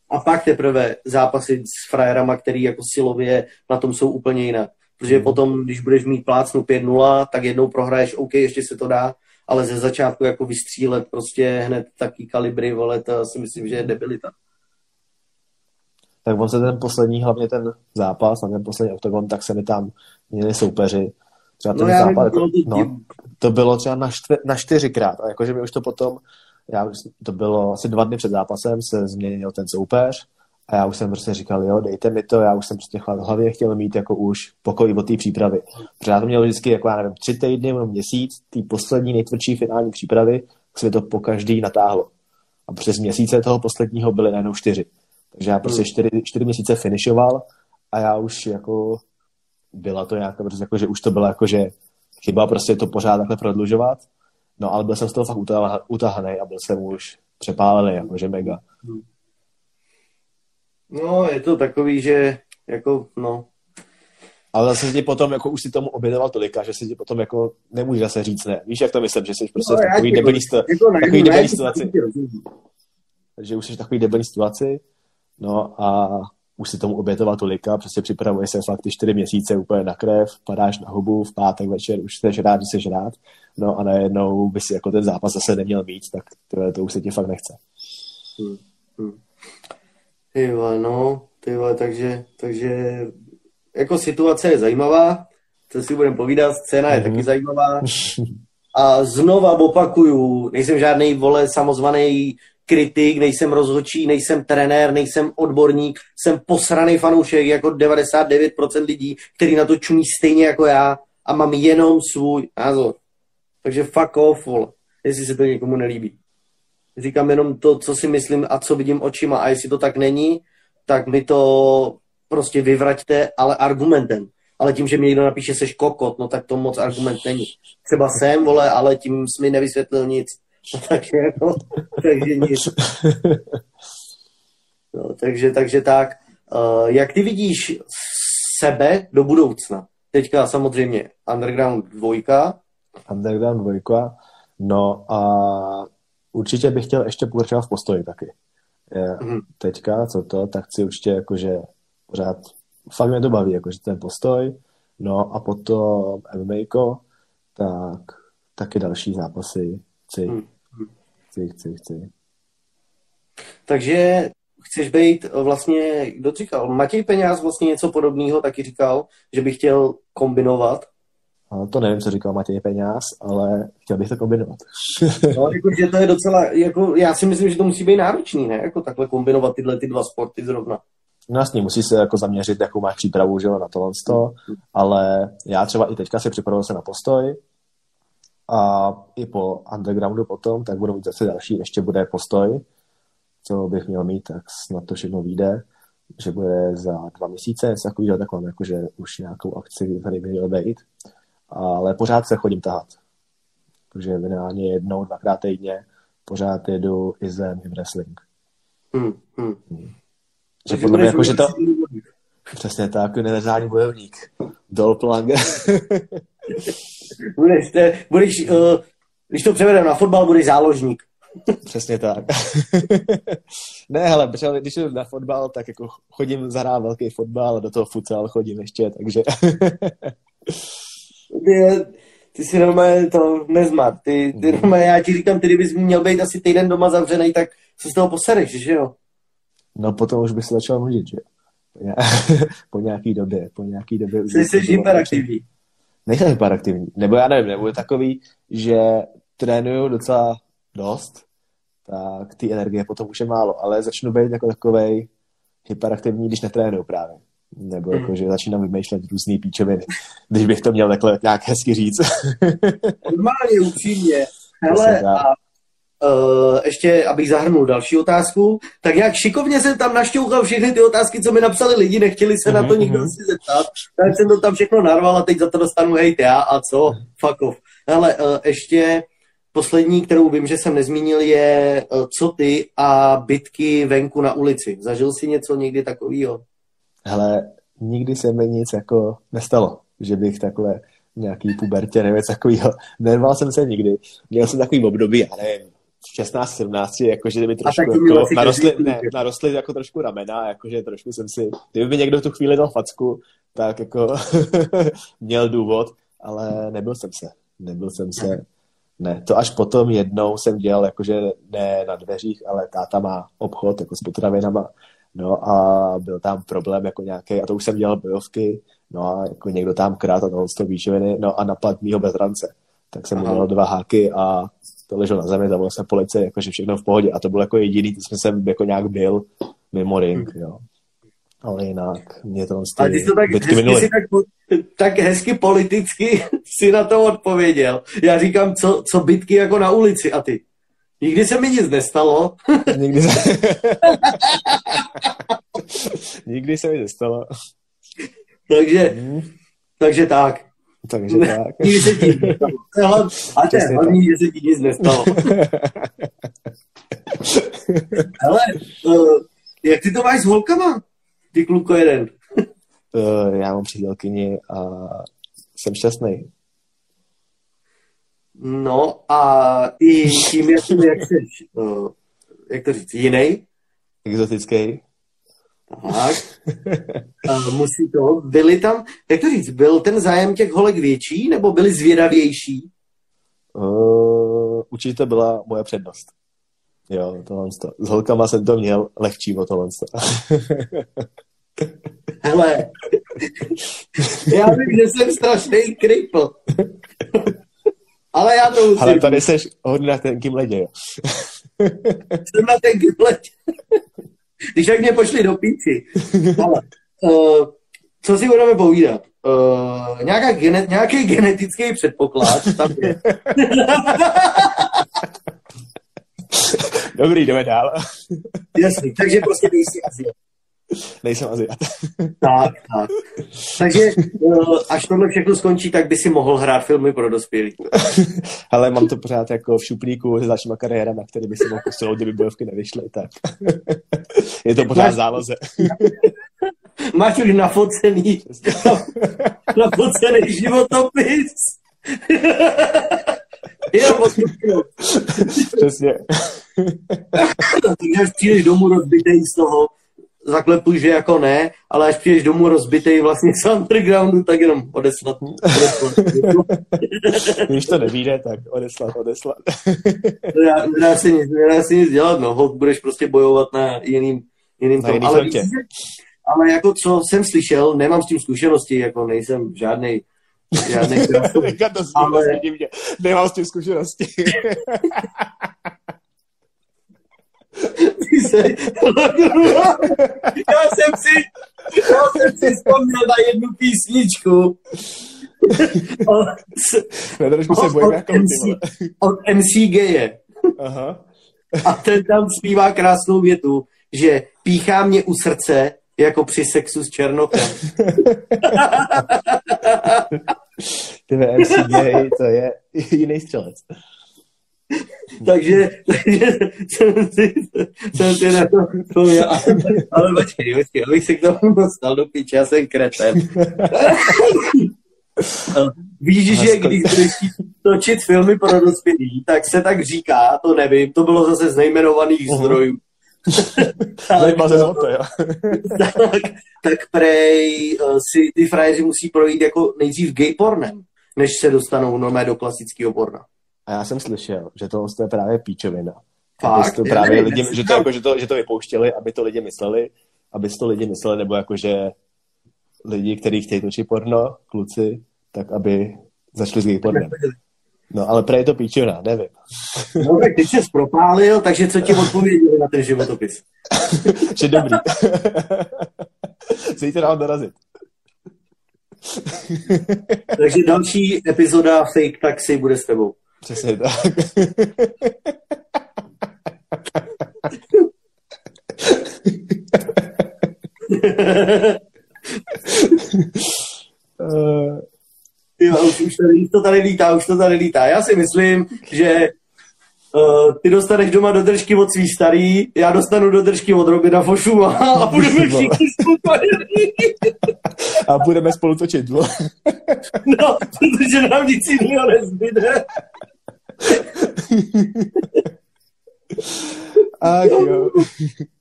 A pak teprve zápasy s frajerama, který jako silově na tom jsou úplně jinak, protože potom, když budeš mít plácnu 5-0, tak jednou prohraješ, OK, ještě se to dá, ale ze začátku jako vystřílet prostě hned taký kalibry, vole, to si myslím, že je debilita. Tak on se ten poslední, hlavně ten zápas, na ten poslední oktagon, tak se mi tam měli soupeři. Třeba ten zápas, to bylo třeba na 4krát, a jakože mi už to potom, to bylo asi 2 dny před zápasem, se změnil ten soupeř a já už jsem prostě říkal, jo, dejte mi to, já už jsem prostě v hlavě chtěl mít jako už pokoj od té přípravy. Protože já to měl vždycky, jako já nevím, 3 týdny nebo měsíc, ty poslední nejtvrdší finální přípravy, tak se to po každý natáhlo. A přes měsíce toho posledního byly najednou 4. Takže já prostě 4 měsíce finišoval a já už jako byla to nějaká, protože jako, že už to byla jako, že chyba prostě to pořád takhle prodlužovat. No ale byl jsem z toho fakt utahanej a byl jsem už přepálený, jakože mega. No, je to takový, že jako, no, Ale zase ti potom, jako už si tomu obědoval tolika, že si ti potom jako nemůžeš zase říct ne. Víš, jak to myslím, že jsi prostě v takový debilní situaci. Takže už jsi v takový debilní situaci, no a už si tomu obětoval tolika, prostě připravuje se fakt ty 4 měsíce úplně na krev, padáš na hubu, v pátek večer už jsi rád, že jsi rád, no a najednou by si jako ten zápas zase neměl mít, tak to už se ti fakt nechce. Tyhle, no, tyhle, takže jako situace je zajímavá, co si budeme povídat, scéna je taky zajímavá a znova opakuju, nejsem žádnej vole samozvaný kritik, nejsem rozhodčí, nejsem trenér, nejsem odborník, jsem posranej fanoušek jako 99% lidí, který na to čumí stejně jako já a mám jenom svůj názor. Takže fuck off, vole, jestli se to někomu nelíbí. Říkám jenom to, co si myslím a co vidím očima a jestli to tak není, tak mi to prostě vyvraťte, ale argumentem. Ale tím, že mi někdo napíše, seš kokot, no tak to moc argument není. Třeba jsem, vole, ale tím jsi mi nevysvětlil nic. Takže, no, takže nic. No, takže tak. Jak ty vidíš sebe do budoucna? Teďka samozřejmě Underground 2. No a určitě bych chtěl ještě pokračovat v postoji taky. Teďka, tak chci určitě jakože pořád, fakt mě to baví, jakože ten postoj, no a potom MMA, tak taky další zápasy. Chci. Takže chceš být vlastně, kdo to říkal? Matěj Peňáz vlastně něco podobného taky říkal, že bych chtěl kombinovat. To nevím, co říkal Matěj Peňáz, ale chtěl bych to kombinovat. No, jakože to je docela, jako já si myslím, že to musí být náročný, ne? Jako takhle kombinovat tyhle ty dva sporty zrovna. No jasně, musí se jako zaměřit, jakou máš přípravu, že jo, na tohle to, ale já třeba i teďka si připravuju se na postoj a i po undergroundu potom, tak budu mít zase další, ještě bude postoj, co bych měl mít, tak snad to všechno vyjde, že bude za 2 měsíce, tak mám jakože už nějakou akci tady by měl být, ale pořád se chodím tahat, takže minimálně 1-2 týdně pořád jedu i zem, i wrestling. Že podle mě jako, že to... Přesně tak, univerzální bojovník. Dolplanger. budeš, když to převedeme na fotbal, budeš záložník. Přesně tak. Ne, hele, když jdu na fotbal, tak jako chodím zahrát velký fotbal, do toho futsal chodím ještě, takže... Ty si normálně to nezmat. Ty normálně, já ti říkám, ty kdybys měl být asi týden doma zavřený, tak se z toho posereš, že jo? No potom už bych se začal hodit, že po nějaký době. Jsi hyperaktivní. Nejsem hyperaktivní, nebo já nevím, nebo je takový, že trénuju docela dost, tak ty energie potom už je málo, ale začnu být jako takovej hyperaktivní, když netrénuju právě. Nebo jako, že začínám vymýšlet různý píčoviny, když bych to měl takhle nějak hezky říct. Normálně, upřímně. Hele, ještě, abych zahrnul další otázku, tak jak šikovně jsem tam našťouchal všechny ty otázky, co mi napsali lidi, nechtěli se na to nikdo si zeptat, tak jsem to tam všechno narval a teď za to dostanu hejt já a co? Fuck off. Hele, ještě poslední, kterou vím, že jsem nezmínil, je co ty a bitky venku na ulici. Zažil jsi něco někdy takovýho? Hele, nikdy se mi nic jako nestalo, že bych takhle nějaký pubertě, nevím, takovýho. Nerval jsem se nikdy. Měl jsem takový období, ale 16-17, jakože mi trošku jako, narostly jako trošku ramena, jakože trošku jsem si, kdyby mi někdo v tu chvíli dal facku, tak jako měl důvod, ale nebyl jsem se. Ne, to až potom jednou jsem dělal, jakože ne na dveřích, ale táta má obchod jako s potravinama, no a byl tam problém jako nějaký, a to už jsem dělal bojovky, no a jako někdo tam krát a tohle z toho výživiny, no a napad mýho bezrance, tak jsem mu dal 2 háky a to ležel na zemi, zavolal jsem policie, jakože všechno v pohodě. A to bylo jako jediný, když jsem jako nějak byl mimo ring, jo. Ale jinak mě to z bytky minuli. Tak hezky politicky si na to odpověděl. Já říkám, co bytky jako na ulici a ty. Nikdy se mi nic nestalo. Nikdy se mi nestalo. Takže tak. Takže tak. A to je hlavní, že se ti nic nestalo. Hele, jak ty to máš s holkama? Ty kluko jeden. já mám přítelkyni a jsem šťastný. No a i tím, jak jsi, jak to říct, jiný? Exotický. Tak. Musí to. Byli tam, jak to říct, byl ten zájem těch holek větší, nebo byli zvědavější? Určitě byla moje přednost. Jo, tohle. S holkama jsem to měl lehčí o tohle. Hele, já vím, že jsem strašný kripl. Ale já to musím. Ale tady seš hodně na tenkým ledě, jo. Jsem na tenkým ledě. Když tak mě pošli do píči. Ale, co si budeme povídat? Nějaký genetický předpoklad tam je. Dobrý, jdeme dál. Jasný, takže prostě nejsi Aziat. Nejsem Aziat. Tak, tak. Takže až tohle všechno skončí, tak by si mohl hrát filmy pro dospělí. Ale mám to pořád jako v šuplíku s dalšíma kariérama, které by si mohl posilovat, kdyby bojovky nevyšly, tak je to pořád záloze. Máš už nafocený životopis. Přesně. Až přijdeš domů rozbitej z toho, zaklepuj, že jako ne, ale až přijdeš domů rozbitej vlastně z undergroundu, tak jenom odeslat. Když to nevíde, tak odeslat. Nedá se nic dělat, no, hod budeš prostě bojovat na jiným tom. Ale jako co jsem slyšel, nemám s tím zkušenosti, jako nejsem žádnej nemám s tím zkušenosti. Já jsem si vzpomněl na jednu písničku. Od MCGee. Aha. A ten tam zpívá krásnou větu, že píchá mě u srdce jako při sexu s Černochem. Ty MCGee, to je jiný střelec. Takže jsem si na to vzpomněl, ale počkej, abych se k tomu dostal do piče, já jsem kreten. Víš, že když točit filmy pro dospělí, tak se tak říká, to nevím, to bylo zase z nejmenovaných zdrojů. Tak prej si ty frajeři musí projít jako nejdřív gay pornem, než se dostanou normálně do klasického porna. A já jsem slyšel, že tohle je právě píčovina. Fakt? To právě lidi, že to vypouštěli, aby to lidi mysleli, nebo jakože lidi, kteří chtějí točit porno, kluci, tak aby začali s gay pornem. No, ale prý je to píčovina, nevím. No, tak ty ses propálil, takže co ti odpověděli na ten životopis? Že dobrý. Se jí to dál dorazit. Takže další epizoda Fake Taxi bude s tebou. Přesně tak. Jo, už to tady lítá. Já si myslím, že ty dostaneš doma do držky od svých starý, já dostanu do držky od Robina Fošu a budeme všichni spokojení. A budeme spolu točit. No, protože nám nic jiného nezbyde. Ach, jo.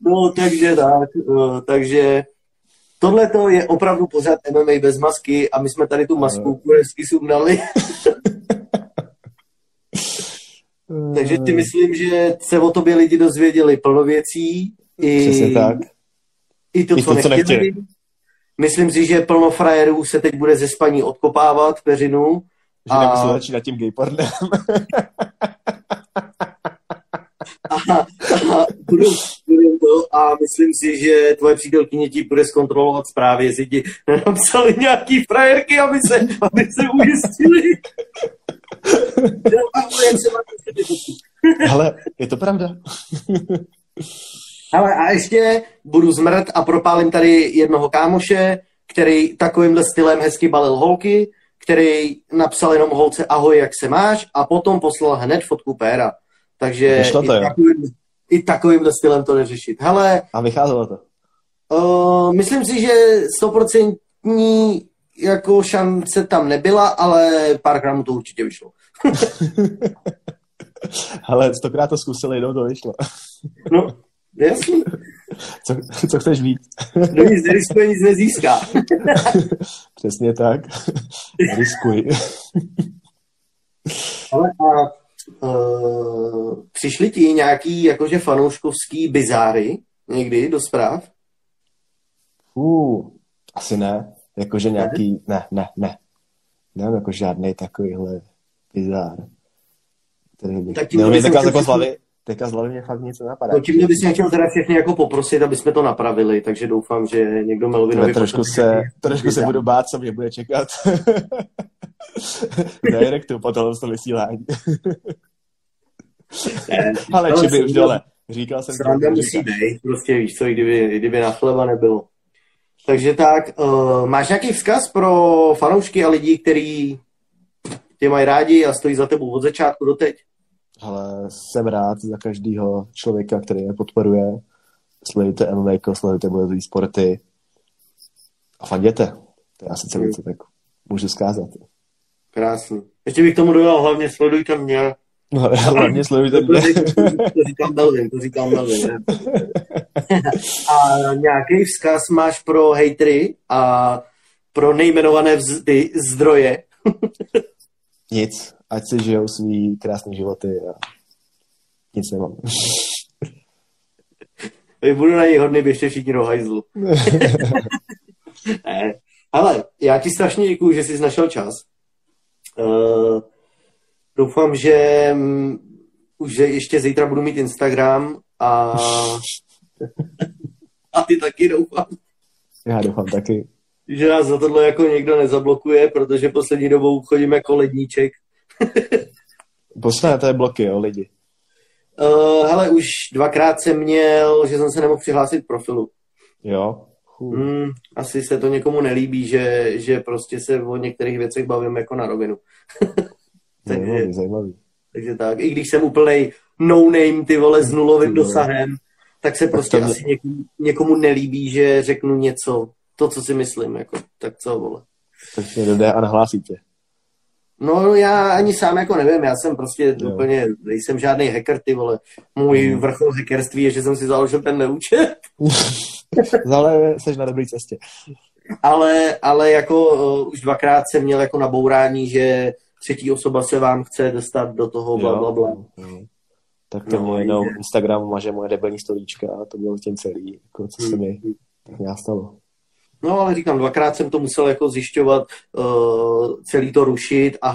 No, takže tak. Takže tohleto je opravdu pořád MMA bez masky a my jsme tady tu masku kurevsky sundali. Takže ti myslím, že se o tobě lidi dozvěděli plno věcí. I to, co nechtěli. Myslím si, že plno frajerů se teď bude ze spaní odkopávat peřinu. Že nemusí začínat tím gaypornem. A myslím si, že tvoje přítelkyně ti bude zkontrolovat zprávy, jestli ti napsali nějaký frajerky, aby se ujistili. Ale je to pravda. Ale a ještě budu zmrt a propálím tady jednoho kámoše, který takovýmhle stylem hezky balil holky, který napsal jenom holce ahoj, jak se máš, a potom poslal hned fotku péra. Takže i takovýmhle stylem to neřešit. Hele, a vycházelo to? Myslím si, že 100% absolutní jako šance tam nebyla, ale párkrát mu to určitě vyšlo. Ale stokrát to zkusili, jednou to vyšlo. No, jasný. Co chceš víc? No nic, neriskuje, nic nezíská. Přesně tak. Neriskuj. Ale přišli ti nějaký jakože fanouškovský bizáry někdy do zpráv? Asi ne. Jakože nějaký, ne. Nemám jako žádnej takovýhle bizár. Teďka z hlavy mě fakt něco napadá. No tím bys mě chtěl teda všechny jako poprosit, aby jsme to napravili, takže doufám, že někdo Melvinovi... Trošku se budu bát, co mě bude čekat. Direktu po tohle vysílání. Ale či by už dole. Říkal jsem... Sranda musí být, prostě víš co, kdyby na chleba nebylo. Takže tak, máš nějaký vzkaz pro fanoušky a lidi, kteří tě mají rádi a stojí za tebou od začátku do teď? Ale jsem rád za každého člověka, který mě podporuje. Sledujte MMA, sledujte bojové sporty a fanděte. To je asi celé, co tak můžu zkázat. Krásný. Ještě bych tomu dodal, hlavně sledujte mě. No, hlavně sledujte mě. To říkám Melvin. A nějaký vzkaz máš pro hejtry a pro nejmenované zdroje? Nic. Ať si žijou svý krásné životy a nic nemám. Budu na něj hodný, běžte všichni do hajzlu. Ale já ti strašně děkuju, že jsi našel čas. Doufám, že už ještě zítra budu mít Instagram a ty taky doufám. Já doufám taky. Že nás za tohle jako někdo nezablokuje, protože poslední dobou chodíme jako ledníček. Posledné bloky, jo, lidi. Hele, už dvakrát jsem měl, že jsem se nemohl přihlásit k profilu. Jo. Asi se to někomu nelíbí, že prostě se o některých věcech bavím jako na rovinu. Zajímavý. Takže tak, i když jsem úplnej no-name, ty vole, s nulovým dosahem, tak se prostě asi někomu nelíbí, že řeknu něco, to, co si myslím, jako, tak co, vole. Tak mě dodá a nahlásí tě. No já ani sám jako nevím, já jsem prostě úplně, nejsem žádný hacker, ty vole. Můj vrchol hackerství je, že jsem si založil ten účet. Ale jsi na dobrý cestě. Ale jako už dvakrát jsem měl jako nabourání, že třetí osoba se vám chce dostat do toho blablabla. Tak to můj jenom Instagram maže moje debilní stolíčka, to bylo tím celý, jako co se mi stalo. No, ale říkám, dvakrát jsem to musel jako zjišťovat, celý to rušit a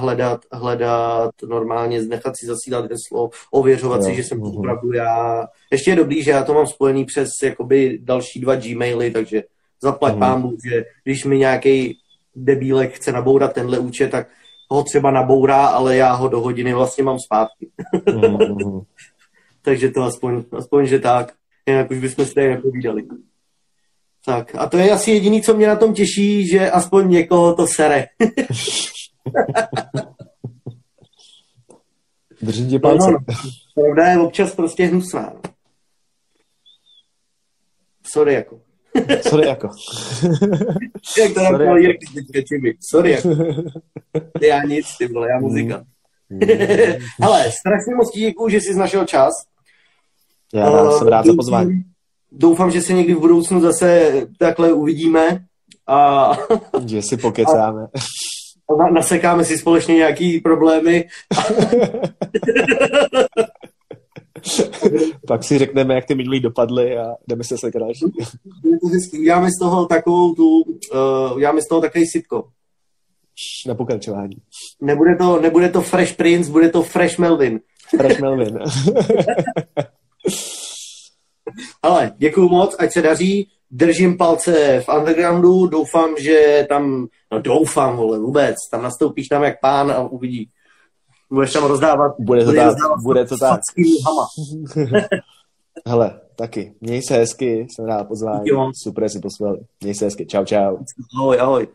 hledat normálně, nechat si zasílat heslo, ověřovat si, že jsem to opravdu já. Ještě je dobrý, že já to mám spojený přes jakoby další 2 Gmaily, takže zaplať pámbu, že když mi nějaký debílek chce nabourat tenhle účet, tak ho třeba nabourá, ale já ho do hodiny vlastně mám zpátky. Takže to aspoň že tak. Jinak už bychom stejně nepovídali. Tak a to je asi jediný, co mě na tom těší, že aspoň někoho to sere. Držím tě palce. No. Pravda je občas prostě hnusná. Sorry jako. Jak to například Jirky děkčemi. Sorry jako. Já nic, ty vole, já muzika. Hele, strašně moc děkuju, že jsi našel čas. Já jsem rád za pozvání. Doufám, že se někdy v budoucnu zase takhle uvidíme. Že si pokecáme. A nasekáme si společně nějaký problémy. Pak si řekneme, jak ty minulý dopadly a jdeme se sekrát. Uděláme z toho takový sitcom. Na pokračování. Nebude to Fresh Prince, bude to Fresh Melvin. Fresh Melvin. Ale děkuju moc, ať se daří, držím palce v undergroundu, doufám, že tam, tam nastoupíš tam jak pán a uvidí. Budeš tam rozdávat. Bude to tak. Hele, taky, měj se hezky, jsem rád pozvání, super si posvěli, měj se hezky, čau. Ahoj.